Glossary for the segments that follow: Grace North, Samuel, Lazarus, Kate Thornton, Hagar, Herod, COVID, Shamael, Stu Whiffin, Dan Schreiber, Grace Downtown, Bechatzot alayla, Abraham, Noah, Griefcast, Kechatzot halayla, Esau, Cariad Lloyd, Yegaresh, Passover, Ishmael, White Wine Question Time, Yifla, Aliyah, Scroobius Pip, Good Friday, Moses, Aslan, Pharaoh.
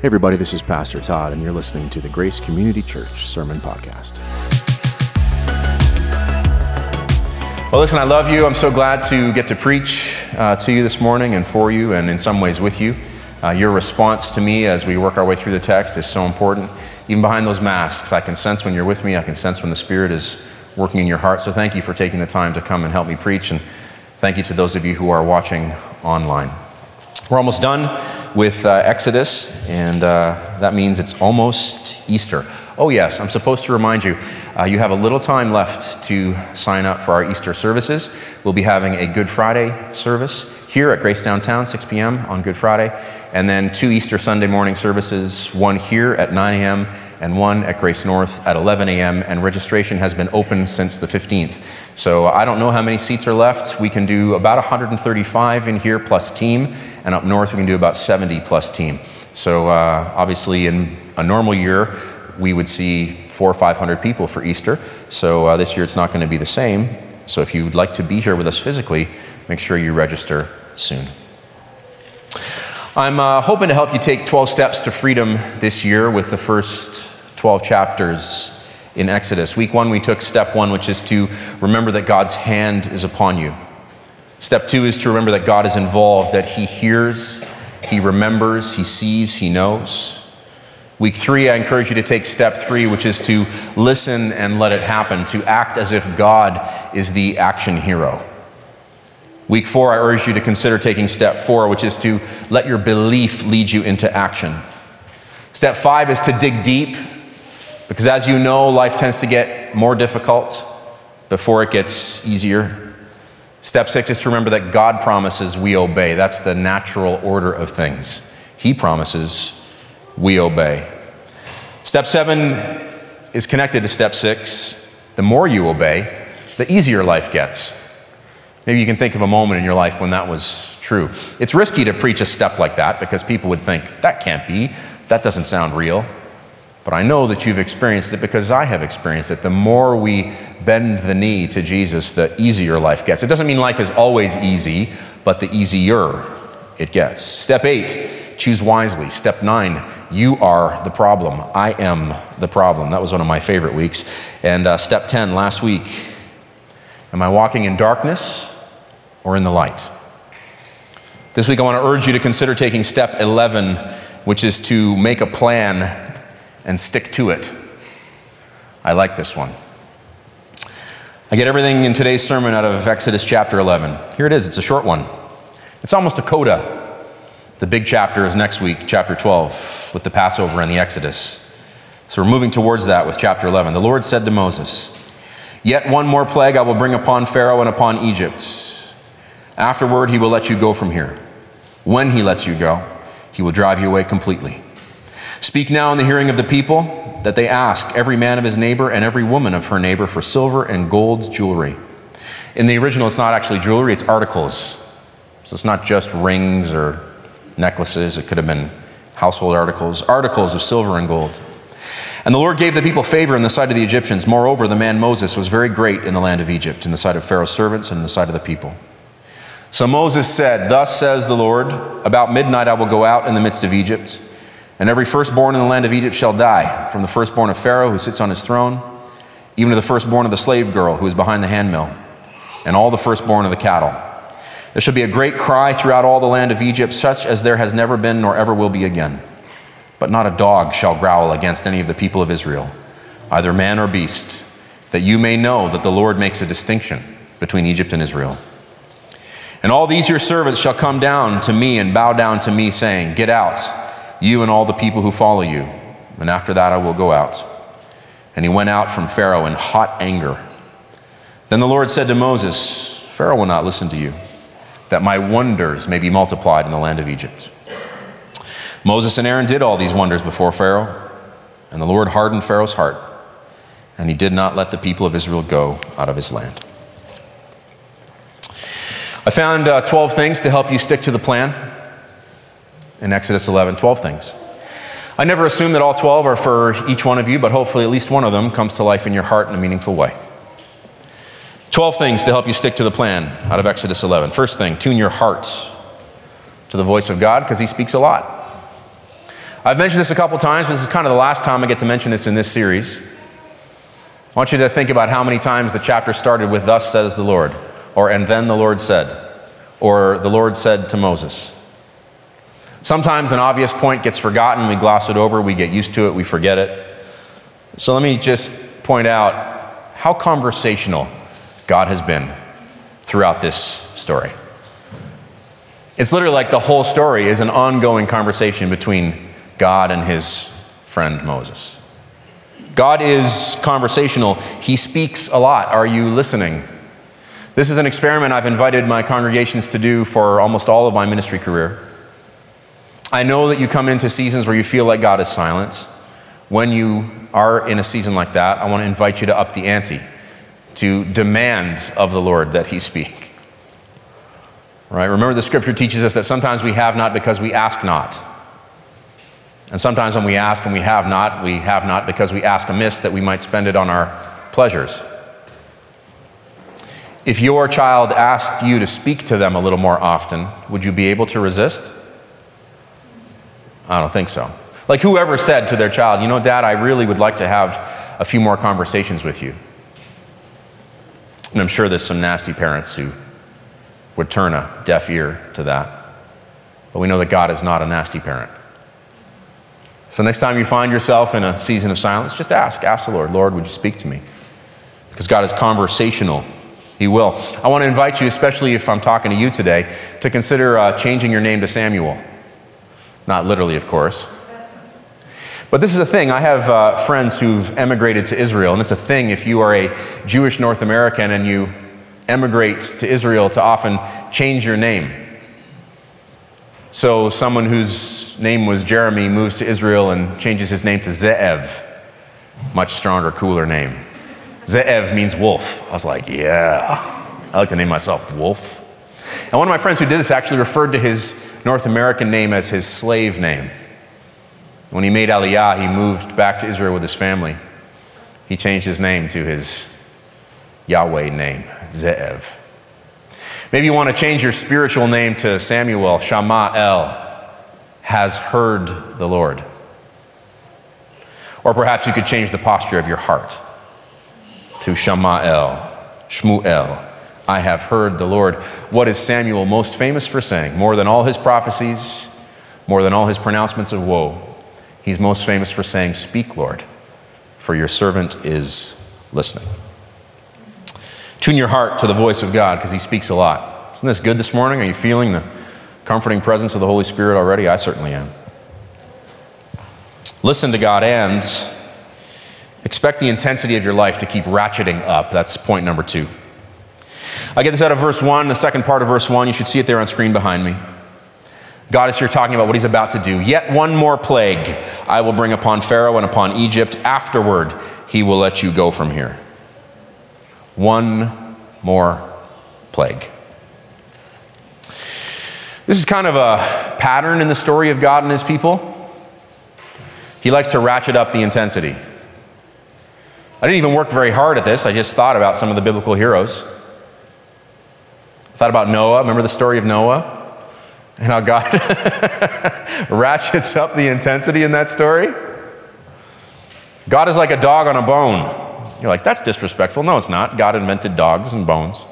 Hey everybody, this is Pastor Todd, and you're listening to the Grace Community Church Sermon Podcast. Well, listen, I love you. I'm so glad to get to preach to you this morning and for you and in some ways with you. Your response to me as we work our way through the text is so important. Even behind those masks, I can sense when you're with me. I can sense when the Spirit is working in your heart. So thank you for taking the time to come and help me preach, and thank you to those of you who are watching online. We're almost done with Exodus, and that means it's almost Easter. Oh yes, I'm supposed to remind you, you have a little time left to sign up for our Easter services. We'll be having a Good Friday service here at Grace Downtown, 6 p.m. on Good Friday, and then two Easter Sunday morning services, one here at 9 a.m. and one at Grace North at 11 a.m., and registration has been open since the 15th. So I don't know how many seats are left. We can do about 135 in here plus team, and up north we can do about 70 plus team. So obviously in a normal year, we would see 400 or 500 people for Easter. So this year it's not going to be the same. So if you'd like to be here with us physically, make sure you register soon. I'm hoping to help you take 12 steps to freedom this year with the first 12 chapters in Exodus. Week one, we took step one, which is to remember that God's hand is upon you. Step two is to remember that God is involved, that he hears, he remembers, he sees, he knows. Week three, I encourage you to take step three, which is to listen and let it happen, to act as if God is the action hero. Week four, I urge you to consider taking step four, which is to let your belief lead you into action. Step five is to dig deep, because as you know, life tends to get more difficult before it gets easier. Step six is to remember that God promises, we obey. That's the natural order of things. He promises, we obey. Step seven is connected to step six. The more you obey, the easier life gets. Maybe you can think of a moment in your life when that was true. It's risky to preach a step like that because people would think, that can't be, that doesn't sound real. But I know that you've experienced it because I have experienced it. The more we bend the knee to Jesus, the easier life gets. It doesn't mean life is always easy, but the easier it gets. Step eight, choose wisely. Step nine, you are the problem. I am the problem. That was one of my favorite weeks. And step 10, last week, am I walking in darkness or in the light? This week I want to urge you to consider taking step 11, which is to make a plan and stick to it. I like this one. I get everything in today's sermon out of Exodus chapter 11. Here it is, it's a short one. It's almost a coda. The big chapter is next week, chapter 12, with the Passover and the Exodus. So we're moving towards that with chapter 11. The Lord said to Moses, "Yet one more plague I will bring upon Pharaoh and upon Egypt. Afterward, he will let you go from here. When he lets you go, he will drive you away completely. Speak now in the hearing of the people that they ask every man of his neighbor and every woman of her neighbor for silver and gold jewelry." In the original, it's not actually jewelry, it's articles. So it's not just rings or necklaces. It could have been household articles, articles of silver and gold. And the Lord gave the people favor in the sight of the Egyptians. Moreover, the man Moses was very great in the land of Egypt, in the sight of Pharaoh's servants and in the sight of the people. So Moses said, "Thus says the Lord, about midnight I will go out in the midst of Egypt, and every firstborn in the land of Egypt shall die, from the firstborn of Pharaoh who sits on his throne, even to the firstborn of the slave girl who is behind the handmill, and all the firstborn of the cattle. There shall be a great cry throughout all the land of Egypt, such as there has never been nor ever will be again. But not a dog shall growl against any of the people of Israel, either man or beast, that you may know that the Lord makes a distinction between Egypt and Israel. And all these your servants shall come down to me and bow down to me, saying, 'Get out, you and all the people who follow you, and after that I will go out.' And he went out from Pharaoh in hot anger. Then the Lord said to Moses, 'Pharaoh will not listen to you, that my wonders may be multiplied in the land of Egypt.' Moses and Aaron did all these wonders before Pharaoh, and the Lord hardened Pharaoh's heart, and he did not let the people of Israel go out of his land." I found 12 things to help you stick to the plan in Exodus 11, 12 things. I never assume that all 12 are for each one of you, but hopefully at least one of them comes to life in your heart in a meaningful way. 12 things to help you stick to the plan out of Exodus 11. First thing, tune your heart to the voice of God, because he speaks a lot. I've mentioned this a couple times, but this is kind of the last time I get to mention this in this series. I want you to think about how many times the chapter started with, "Thus says the Lord," or "And then the Lord said," or "The Lord said to Moses." Sometimes an obvious point gets forgotten, we gloss it over, we get used to it, we forget it. So let me just point out how conversational God has been throughout this story. It's literally like the whole story is an ongoing conversation between God and his friend Moses. God is conversational. He speaks a lot. Are you listening? This is an experiment I've invited my congregations to do for almost all of my ministry career. I know that you come into seasons where you feel like God is silent. When you are in a season like that, I want to invite you to up the ante, to demand of the Lord that he speak. Right? Remember, the scripture teaches us that sometimes we have not because we ask not. And sometimes when we ask and we have not because we ask amiss, that we might spend it on our pleasures. If your child asked you to speak to them a little more often, would you be able to resist? I don't think so. Like whoever said to their child, "You know, Dad, I really would like to have a few more conversations with you." And I'm sure there's some nasty parents who would turn a deaf ear to that. But we know that God is not a nasty parent. So next time you find yourself in a season of silence, just ask the Lord, "Lord, would you speak to me?" Because God is conversational. He will. I want to invite you, especially if I'm talking to you today, to consider changing your name to Samuel. Not literally, of course. But this is a thing. I have friends who've emigrated to Israel, and it's a thing if you are a Jewish North American and you emigrate to Israel to often change your name. So someone whose name was Jeremy moves to Israel and changes his name to Ze'ev. Much stronger, cooler name. Ze'ev means wolf. I was like, yeah. I like to name myself Wolf. And one of my friends who did this actually referred to his North American name as his slave name. When he made Aliyah, he moved back to Israel with his family. He changed his name to his Yahweh name, Ze'ev. Maybe you want to change your spiritual name to Samuel. Shamael, has heard the Lord. Or perhaps you could change the posture of your heart to Shamael, Shmuel, I have heard the Lord. What is Samuel most famous for saying? More than all his prophecies, more than all his pronouncements of woe, he's most famous for saying, "Speak, Lord, for your servant is listening." Tune your heart to the voice of God, because he speaks a lot. Isn't this good this morning? Are you feeling the comforting presence of the Holy Spirit already? I certainly am. Listen to God and expect the intensity of your life to keep ratcheting up. That's point number 2. I get this out of verse 1, the second part of verse 1. You should see it there on screen behind me. God is here talking about what he's about to do. "Yet one more plague I will bring upon Pharaoh and upon Egypt. Afterward, he will let you go from here." One more plague. This is kind of a pattern in the story of God and his people. He likes to ratchet up the intensity. I didn't even work very hard at this. I just thought about some of the biblical heroes. Thought about Noah. Remember the story of Noah and how God ratchets up the intensity in that story? God is like a dog on a bone. You're like, "That's disrespectful." No, it's not. God invented dogs and bones.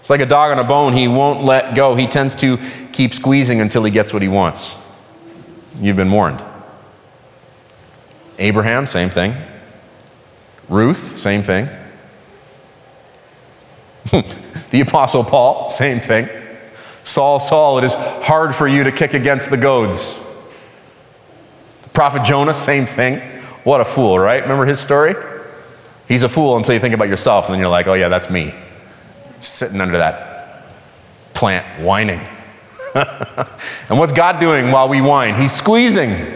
It's like a dog on a bone. He won't let go. He tends to keep squeezing until he gets what he wants. You've been warned. Abraham, same thing. Ruth, same thing. The Apostle Paul, same thing. "Saul, Saul, it is hard for you to kick against the goads." The prophet Jonah, same thing. What a fool, right? Remember his story? He's a fool until you think about yourself, and then you're like, "Oh yeah, that's me. Sitting under that plant, whining." And what's God doing while we whine? He's squeezing.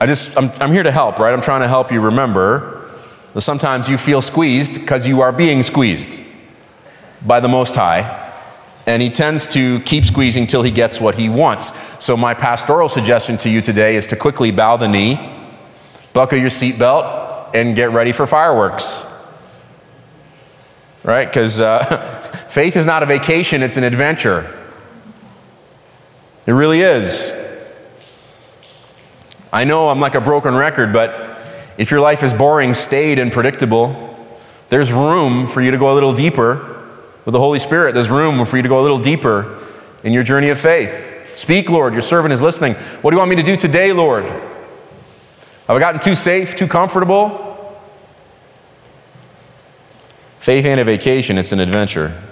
I'm here to help, right? I'm trying to help you remember. Sometimes you feel squeezed because you are being squeezed by the Most High, and he tends to keep squeezing till he gets what he wants. So my pastoral suggestion to you today is to quickly bow the knee, buckle your seatbelt, and get ready for fireworks. Right? Because faith is not a vacation, it's an adventure. It really is. I know I'm like a broken record, but if your life is boring, staid, and predictable, there's room for you to go a little deeper with the Holy Spirit. There's room for you to go a little deeper in your journey of faith. Speak, Lord. Your servant is listening. What do you want me to do today, Lord? Have I gotten too safe, too comfortable? Faith ain't a vacation, it's an adventure.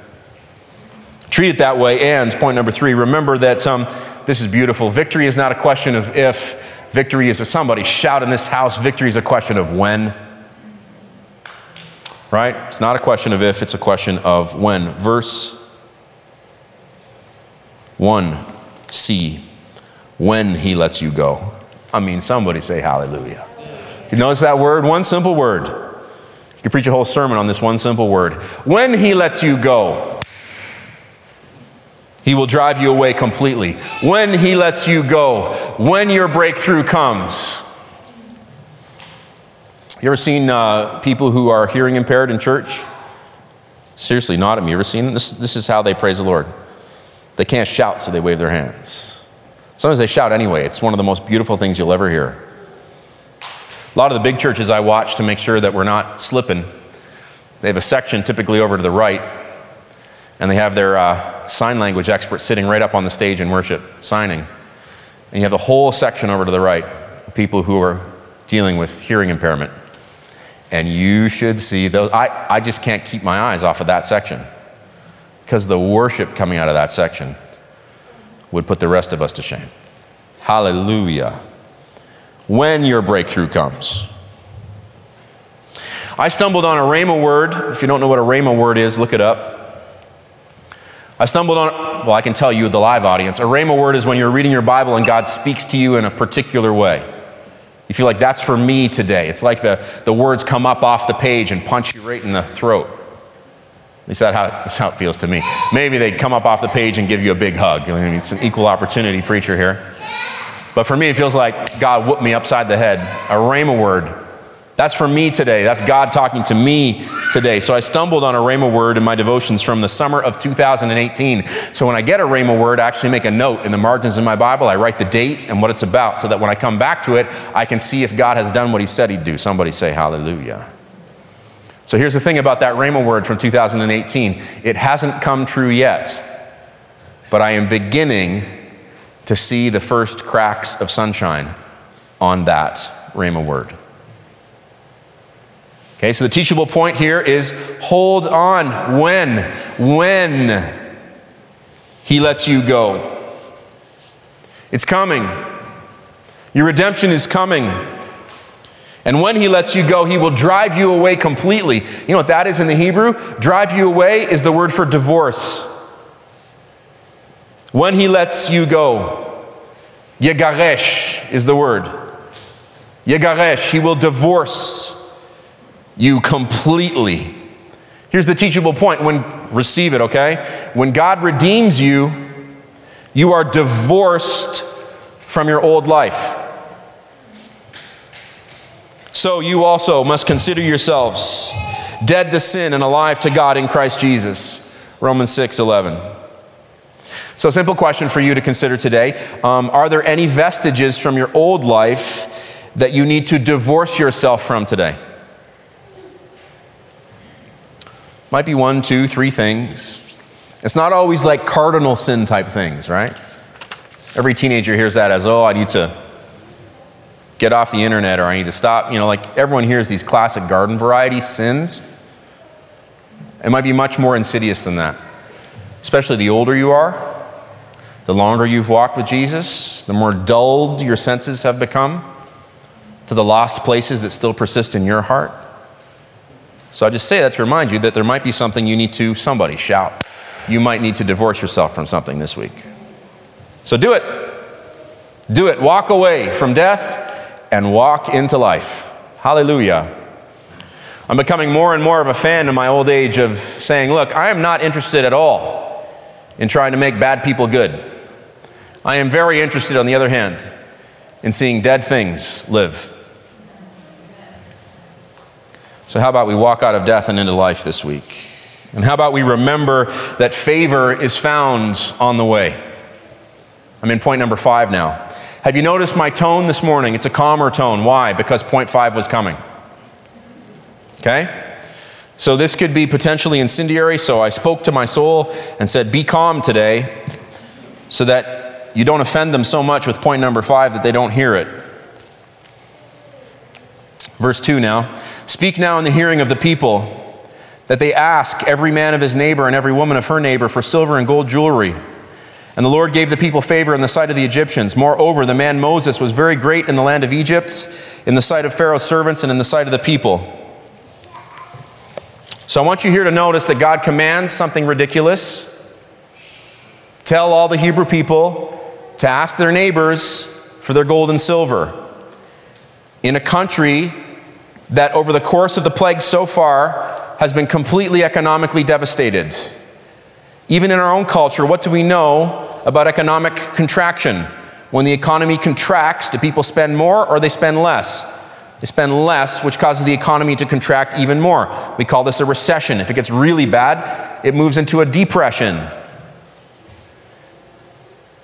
Treat it that way, and point number 3, remember that this is beautiful. Victory is not a question of if. Victory is a somebody shout in this house, victory is a question of when. Right? It's not a question of if, it's a question of when. Verse 1c, when he lets you go. I mean, somebody say hallelujah. You notice that word? One simple word. You could preach a whole sermon on this one simple word. When he lets you go, he will drive you away completely. When he lets you go, when your breakthrough comes. You ever seen people who are hearing impaired in church? Seriously, not them. You ever seen them? This is how they praise the Lord. They can't shout, so they wave their hands. Sometimes they shout anyway. It's one of the most beautiful things you'll ever hear. A lot of the big churches I watch to make sure that we're not slipping, they have a section typically over to the right, and they have their sign language expert sitting right up on the stage in worship, signing. And you have the whole section over to the right of people who are dealing with hearing impairment. And you should see those. I just can't keep my eyes off of that section, because the worship coming out of that section would put the rest of us to shame. Hallelujah. When your breakthrough comes. I stumbled on a rhema word. If you don't know what a rhema word is, look it up. I can tell you, the live audience, a rhema word is when you're reading your Bible and God speaks to you in a particular way. You feel like, that's for me today. It's like the words come up off the page and punch you right in the throat. At least that's how it feels to me. Maybe they come up off the page and give you a big hug. I mean, it's an equal opportunity preacher here. But for me, it feels like God whooped me upside the head. A rhema word. That's for me today. That's God talking to me today. So I stumbled on a rhema word in my devotions from the summer of 2018. So when I get a rhema word, I actually make a note in the margins of my Bible. I write the date and what it's about, so that when I come back to it, I can see if God has done what he said he'd do. Somebody say hallelujah. So here's the thing about that rhema word from 2018. It hasn't come true yet, but I am beginning to see the first cracks of sunshine on that rhema word. Okay, so the teachable point here is hold on. When he lets you go. It's coming. Your redemption is coming. And when he lets you go, he will drive you away completely. You know what that is in the Hebrew? Drive you away is the word for divorce. When he lets you go, Yegaresh is the word. Yegaresh, he will divorce you completely. Here's the teachable point. Receive it, okay? When God redeems you, you are divorced from your old life. So you also must consider yourselves dead to sin and alive to God in Christ Jesus. Romans 6:11. So simple question for you to consider today. Are there any vestiges from your old life that you need to divorce yourself from today? Might be 1, 2, 3 things. It's not always like cardinal sin type things, right? Every teenager hears that as, I need to get off the internet, or I need to stop. You know, like everyone hears these classic garden variety sins. It might be much more insidious than that. Especially the older you are, the longer you've walked with Jesus, the more dulled your senses have become to the lost places that still persist in your heart. So I just say that to remind you that there might be something you need to, somebody shout. You might need to divorce yourself from something this week. So do it. Do it. Walk away from death and walk into life. Hallelujah. I'm becoming more and more of a fan in my old age of saying, look, I am not interested at all in trying to make bad people good. I am very interested, on the other hand, in seeing dead things live. So how about we walk out of death and into life this week? And how about we remember that favor is found on the way? I'm in point number 5 now. Have you noticed my tone this morning? It's a calmer tone. Why? Because point 5 was coming. Okay? So this could be potentially incendiary, so I spoke to my soul and said, be calm today so that you don't offend them so much with point number 5 that they don't hear it. Verse 2 now. Speak now in the hearing of the people that they ask every man of his neighbor and every woman of her neighbor for silver and gold jewelry. And the Lord gave the people favor in the sight of the Egyptians. Moreover, the man Moses was very great in the land of Egypt, in the sight of Pharaoh's servants and in the sight of the people. So I want you here to notice that God commands something ridiculous. Tell all the Hebrew people to ask their neighbors for their gold and silver. In a country that over the course of the plague so far has been completely economically devastated. Even in our own culture, what do we know about economic contraction? When the economy contracts, do people spend more or they spend less? They spend less, which causes the economy to contract even more. We call this a recession. If it gets really bad, it moves into a depression.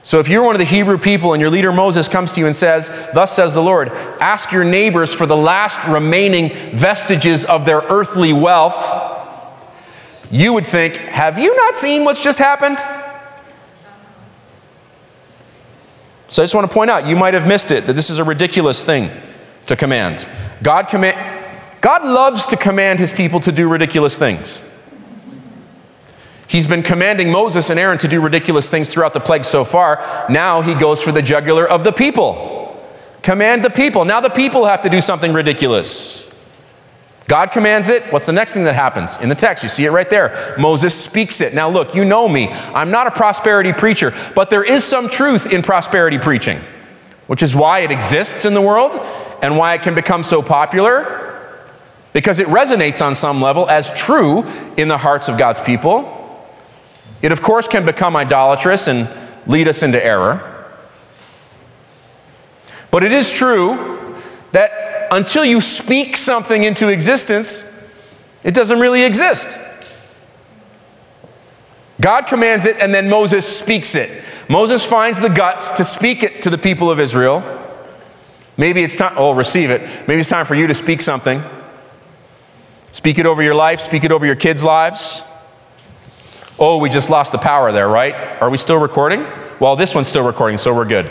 So if you're one of the Hebrew people and your leader Moses comes to you and says, thus says the Lord, ask your neighbors for the last remaining vestiges of their earthly wealth, you would think, have you not seen what's just happened? So I just want to point out, you might have missed it, that this is a ridiculous thing to command. God loves to command his people to do ridiculous things. He's been commanding Moses and Aaron to do ridiculous things throughout the plague so far. Now he goes for the jugular of the people. Command the people. Now the people have to do something ridiculous. God commands it. What's the next thing that happens? In the text, you see it right there. Moses speaks it. Now look, you know me. I'm not a prosperity preacher, but there is some truth in prosperity preaching, which is why it exists in the world and why it can become so popular, because it resonates on some level as true in the hearts of God's people. It, of course, can become idolatrous and lead us into error. But it is true that until you speak something into existence, it doesn't really exist. God commands it, and then Moses speaks it. Moses finds the guts to speak it to the people of Israel. Maybe it's time, receive it. Maybe it's time for you to speak something. Speak it over your life, speak it over your kids' lives. Oh, we just lost the power there, right? Are we still recording? Well, this one's still recording, so we're good.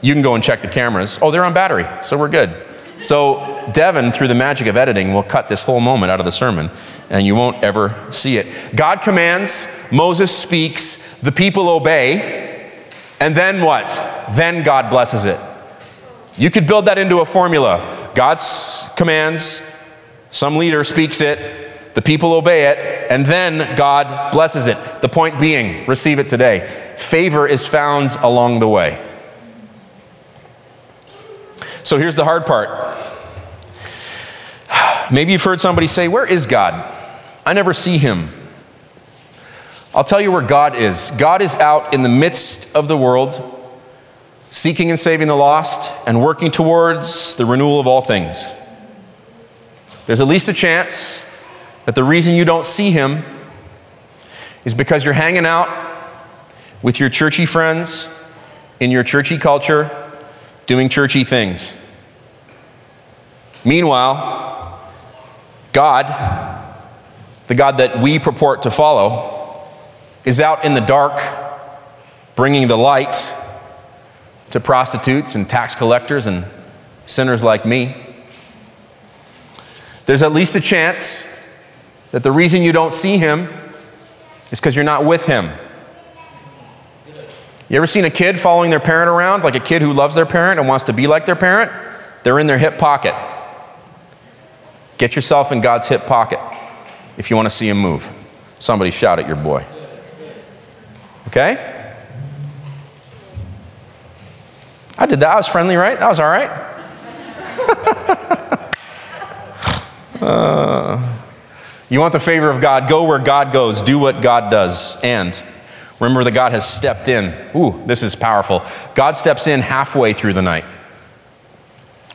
You can go and check the cameras. Oh, they're on battery, so we're good. So Devin, through the magic of editing, will cut this whole moment out of the sermon, and you won't ever see it. God commands, Moses speaks, the people obey, and then what? Then God blesses it. You could build that into a formula. God commands, some leader speaks it, the people obey it, and then God blesses it. The point being, receive it today. Favor is found along the way. So here's the hard part. Maybe you've heard somebody say, where is God? I never see him. I'll tell you where God is. God is out in the midst of the world, seeking and saving the lost and working towards the renewal of all things. There's at least a chance that the reason you don't see him is because you're hanging out with your churchy friends in your churchy culture, doing churchy things. Meanwhile, God, the God that we purport to follow, is out in the dark bringing the light to prostitutes and tax collectors and sinners like me. There's at least a chance that the reason you don't see him is because you're not with him. You ever seen a kid following their parent around, like a kid who loves their parent and wants to be like their parent? They're in their hip pocket. Get yourself in God's hip pocket if you want to see him move. Somebody shout at your boy. Okay? I did that. I was friendly, right? That was all right. You want the favor of God. Go where God goes. Do what God does. And remember that God has stepped in. Ooh, this is powerful. God steps in halfway through the night.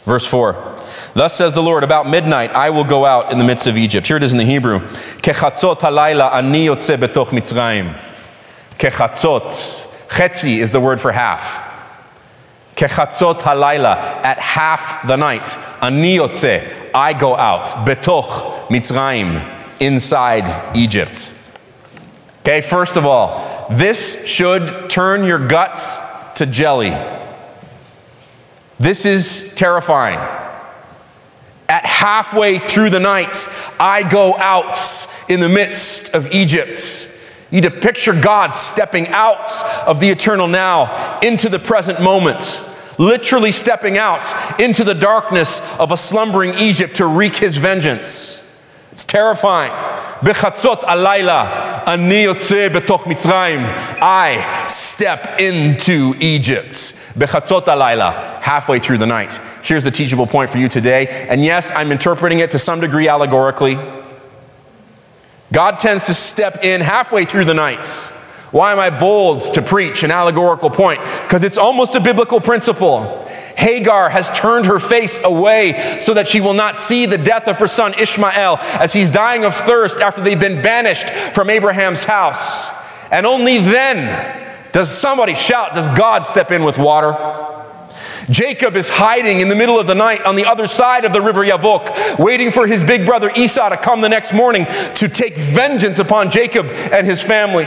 Verse 4. Thus says the Lord, about midnight I will go out in the midst of Egypt. Here it is in the Hebrew. Kechatzot halayla ani yotze betoch mitzrayim. Kechatzot. Chetzi is the word for half. Kechatzot halayla, at half the night. Ani yotze, I go out. Betoch mitzrayim, inside Egypt. Okay, first of all, this should turn your guts to jelly. This is terrifying. At halfway through the night, I go out in the midst of Egypt. You need to picture God stepping out of the eternal now into the present moment, literally stepping out into the darkness of a slumbering Egypt to wreak his vengeance. It's terrifying. Bechatzot alayla, ani yotze betoch mitzrayim. I step into Egypt. Bechatzot alayla, halfway through the night. Here's the teachable point for you today. And yes, I'm interpreting it to some degree allegorically. God tends to step in halfway through the night. Why am I bold to preach an allegorical point? Because it's almost a biblical principle. Hagar has turned her face away so that she will not see the death of her son Ishmael as he's dying of thirst after they've been banished from Abraham's house. And only then does somebody shout, does God step in with water? Jacob is hiding in the middle of the night on the other side of the river Yavok, waiting for his big brother Esau to come the next morning to take vengeance upon Jacob and his family.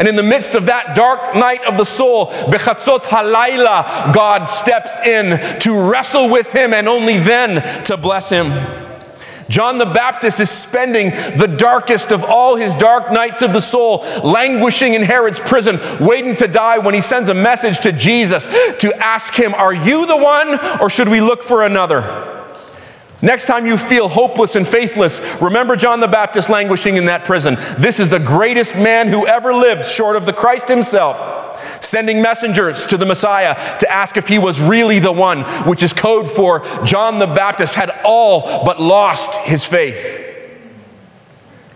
And in the midst of that dark night of the soul, Bechatzot halayla, God steps in to wrestle with him and only then to bless him. John the Baptist is spending the darkest of all his dark nights of the soul, languishing in Herod's prison, waiting to die, when he sends a message to Jesus to ask him, are you the one, or should we look for another? Next time you feel hopeless and faithless, remember John the Baptist languishing in that prison. This is the greatest man who ever lived, short of the Christ himself, sending messengers to the Messiah to ask if he was really the one, which is code for John the Baptist had all but lost his faith.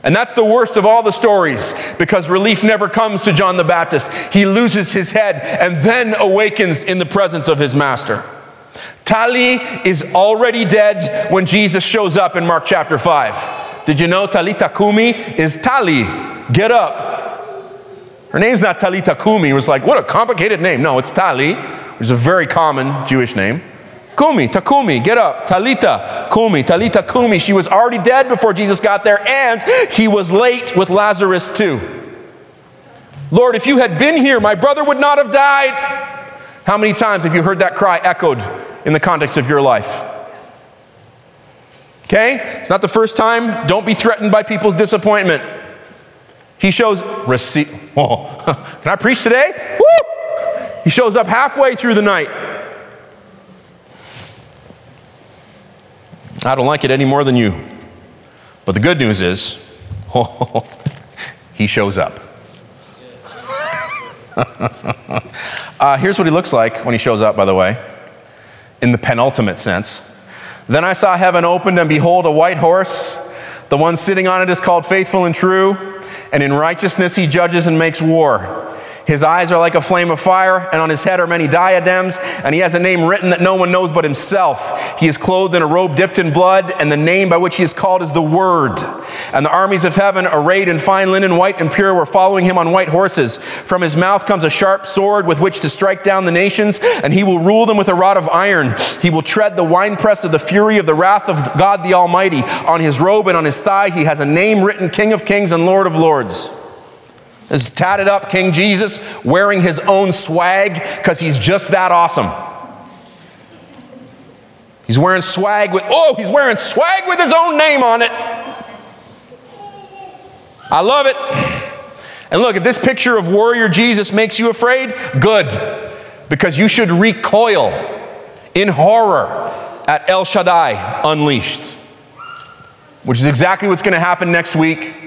And that's the worst of all the stories, because relief never comes to John the Baptist. He loses his head and then awakens in the presence of his master. Tali is already dead when Jesus shows up in Mark chapter 5. Did you know Talitha Kumi is Tali? Get up. Her name's not Talitha Kumi. It was like, what a complicated name. No, it's Tali, which is a very common Jewish name. Kumi, Takumi, get up. Talitha Kumi, Talitha Kumi. She was already dead before Jesus got there, and he was late with Lazarus too. Lord, if you had been here, my brother would not have died. How many times have you heard that cry echoed in the context of your life? Okay? It's not the first time. Don't be threatened by people's disappointment. He shows, receive. Oh, can I preach today? Woo! He shows up halfway through the night. I don't like it any more than you. But the good news is, oh, he shows up. Here's what he looks like when he shows up, by the way, in the penultimate sense. Then I saw heaven opened, and behold, a white horse. The one sitting on it is called Faithful and True, and in righteousness he judges and makes war. His eyes are like a flame of fire, and on his head are many diadems, and he has a name written that no one knows but himself. He is clothed in a robe dipped in blood, and the name by which he is called is the Word. And the armies of heaven, arrayed in fine linen, white and pure, were following him on white horses. From his mouth comes a sharp sword with which to strike down the nations, and he will rule them with a rod of iron. He will tread the winepress of the fury of the wrath of God the Almighty. On his robe and on his thigh he has a name written, King of Kings and Lord of Lords. This is tatted up King Jesus, wearing his own swag, because he's just that awesome. He's wearing swag with, his own name on it. I love it. And look, if this picture of warrior Jesus makes you afraid, good, because you should recoil in horror at El Shaddai unleashed, which is exactly what's going to happen next week.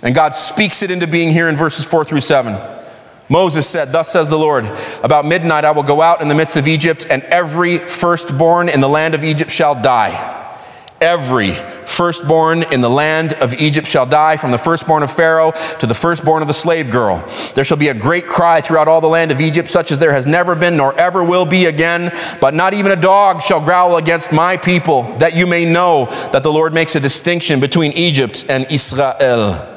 And God speaks it into being here in verses 4-7. Moses said, thus says the Lord, about midnight I will go out in the midst of Egypt, and every firstborn in the land of Egypt shall die. Every firstborn in the land of Egypt shall die, from the firstborn of Pharaoh to the firstborn of the slave girl. There shall be a great cry throughout all the land of Egypt, such as there has never been nor ever will be again. But not even a dog shall growl against my people, that you may know that the Lord makes a distinction between Egypt and Israel.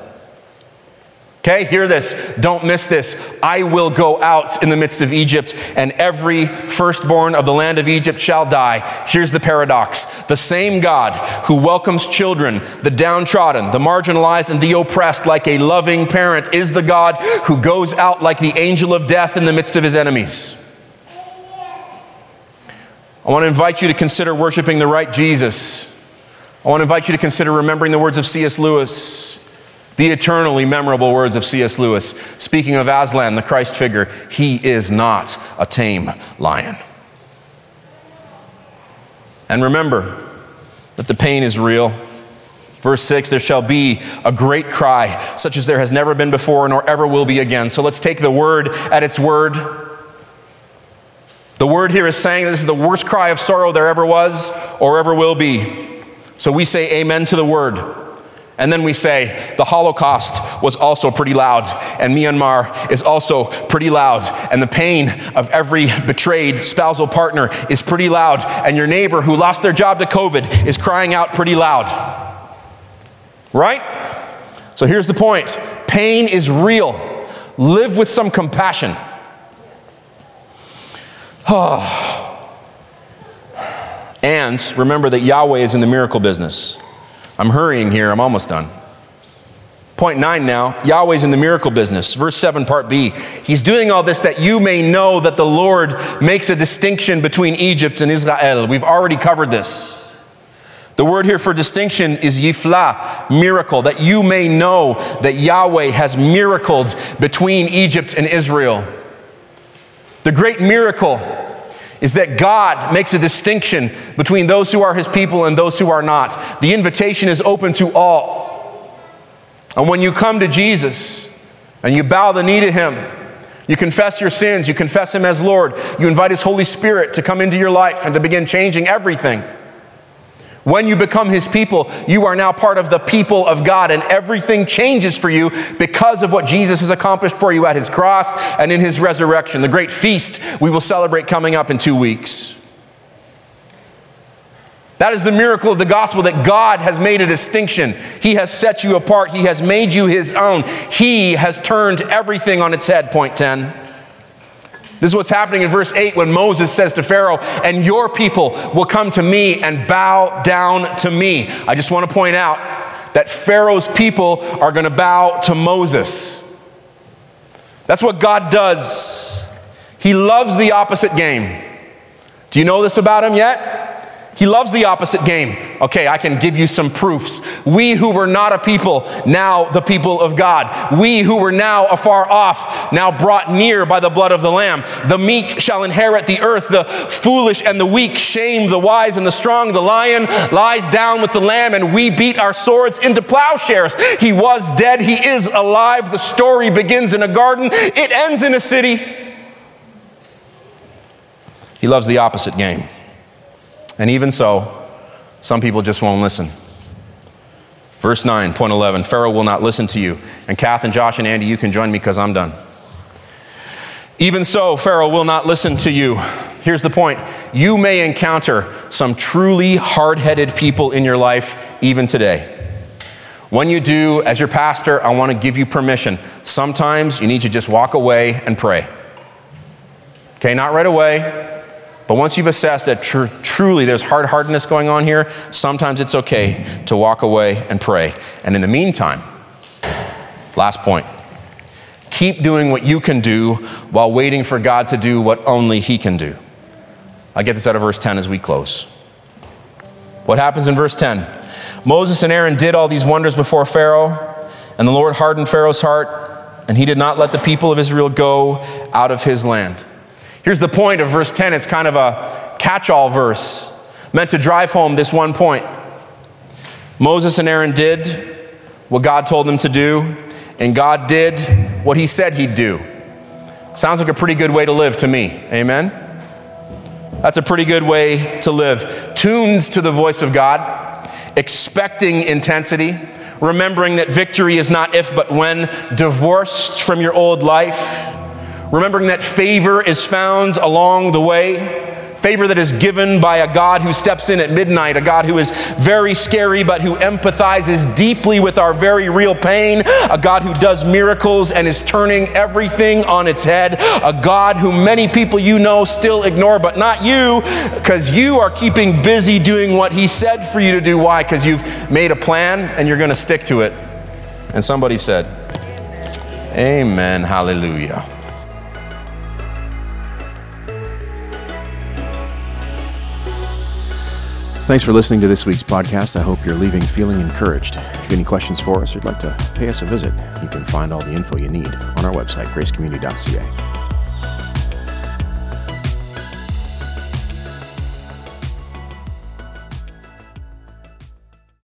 Okay, hear this. Don't miss this. I will go out in the midst of Egypt, and every firstborn of the land of Egypt shall die. Here's the paradox. The same God who welcomes children, the downtrodden, the marginalized, and the oppressed like a loving parent is the God who goes out like the angel of death in the midst of his enemies. I want to invite you to consider worshiping the right Jesus. I want to invite you to consider remembering the words of C.S. Lewis. The eternally memorable words of C.S. Lewis, speaking of Aslan, the Christ figure, he is not a tame lion. And remember that the pain is real. Verse 6, there shall be a great cry, such as there has never been before nor ever will be again. So let's take the word at its word. The word here is saying that this is the worst cry of sorrow there ever was or ever will be. So we say amen to the word. And then we say, the Holocaust was also pretty loud, and Myanmar is also pretty loud, and the pain of every betrayed spousal partner is pretty loud, and your neighbor who lost their job to COVID is crying out pretty loud. Right? So here's the point. Pain is real. Live with some compassion. And remember that Yahweh is in the miracle business. I'm hurrying here. I'm almost done. Point 9 now. Yahweh's in the miracle business. Verse 7, part B. He's doing all this that you may know that the Lord makes a distinction between Egypt and Israel. We've already covered this. The word here for distinction is Yifla, miracle, that you may know that Yahweh has miracled between Egypt and Israel. The great miracle is that God makes a distinction between those who are his people and those who are not. The invitation is open to all. And when you come to Jesus and you bow the knee to him, you confess your sins, you confess him as Lord, you invite his Holy Spirit to come into your life and to begin changing everything. When you become his people, you are now part of the people of God, and everything changes for you because of what Jesus has accomplished for you at his cross and in his resurrection. The great feast we will celebrate coming up in 2 weeks. That is the miracle of the gospel, that God has made a distinction. He has set you apart. He has made you his own. He has turned everything on its head, point 10. This is what's happening in verse 8 when Moses says to Pharaoh, and your people will come to me and bow down to me. I just want to point out that Pharaoh's people are going to bow to Moses. That's what God does. He loves the opposite game. Do you know this about him yet? He loves the opposite game. Okay, I can give you some proofs. We who were not a people, now the people of God. We who were now afar off, now brought near by the blood of the Lamb. The meek shall inherit the earth, the foolish and the weak shame the wise and the strong. The lion lies down with the lamb, and we beat our swords into plowshares. He was dead, he is alive. The story begins in a garden, it ends in a city. He loves the opposite game. And even so, some people just won't listen. Verse 9, point 11, Pharaoh will not listen to you. And Kath and Josh and Andy, you can join me because I'm done. Even so, Pharaoh will not listen to you. Here's the point. You may encounter some truly hard-headed people in your life even today. When you do, as your pastor, I want to give you permission. Sometimes you need to just walk away and pray. Okay, not right away. But once you've assessed that truly there's hard-heartedness going on here, sometimes it's okay to walk away and pray. And in the meantime, last point, keep doing what you can do while waiting for God to do what only he can do. I get this out of verse 10 as we close. What happens in verse 10? Moses and Aaron did all these wonders before Pharaoh, and the Lord hardened Pharaoh's heart, and he did not let the people of Israel go out of his land. Here's the point of verse 10. It's kind of a catch-all verse meant to drive home this one point. Moses and Aaron did what God told them to do, and God did what he said he'd do. Sounds like a pretty good way to live to me. Amen? That's a pretty good way to live. Tunes to the voice of God, expecting intensity, remembering that victory is not if but when, divorced from your old life, remembering that favor is found along the way. favor that is given by a God who steps in at midnight, a God who is very scary but who empathizes deeply with our very real pain, a God who does miracles and is turning everything on its head, a God who many people you know still ignore, but not you, because you are keeping busy doing what he said for you to do. Why? Because you've made a plan and you're going to stick to it. And somebody said, amen, hallelujah. Thanks for listening to this week's podcast. I hope you're leaving feeling encouraged. If you have any questions for us or would like to pay us a visit, you can find all the info you need on our website, gracecommunity.ca.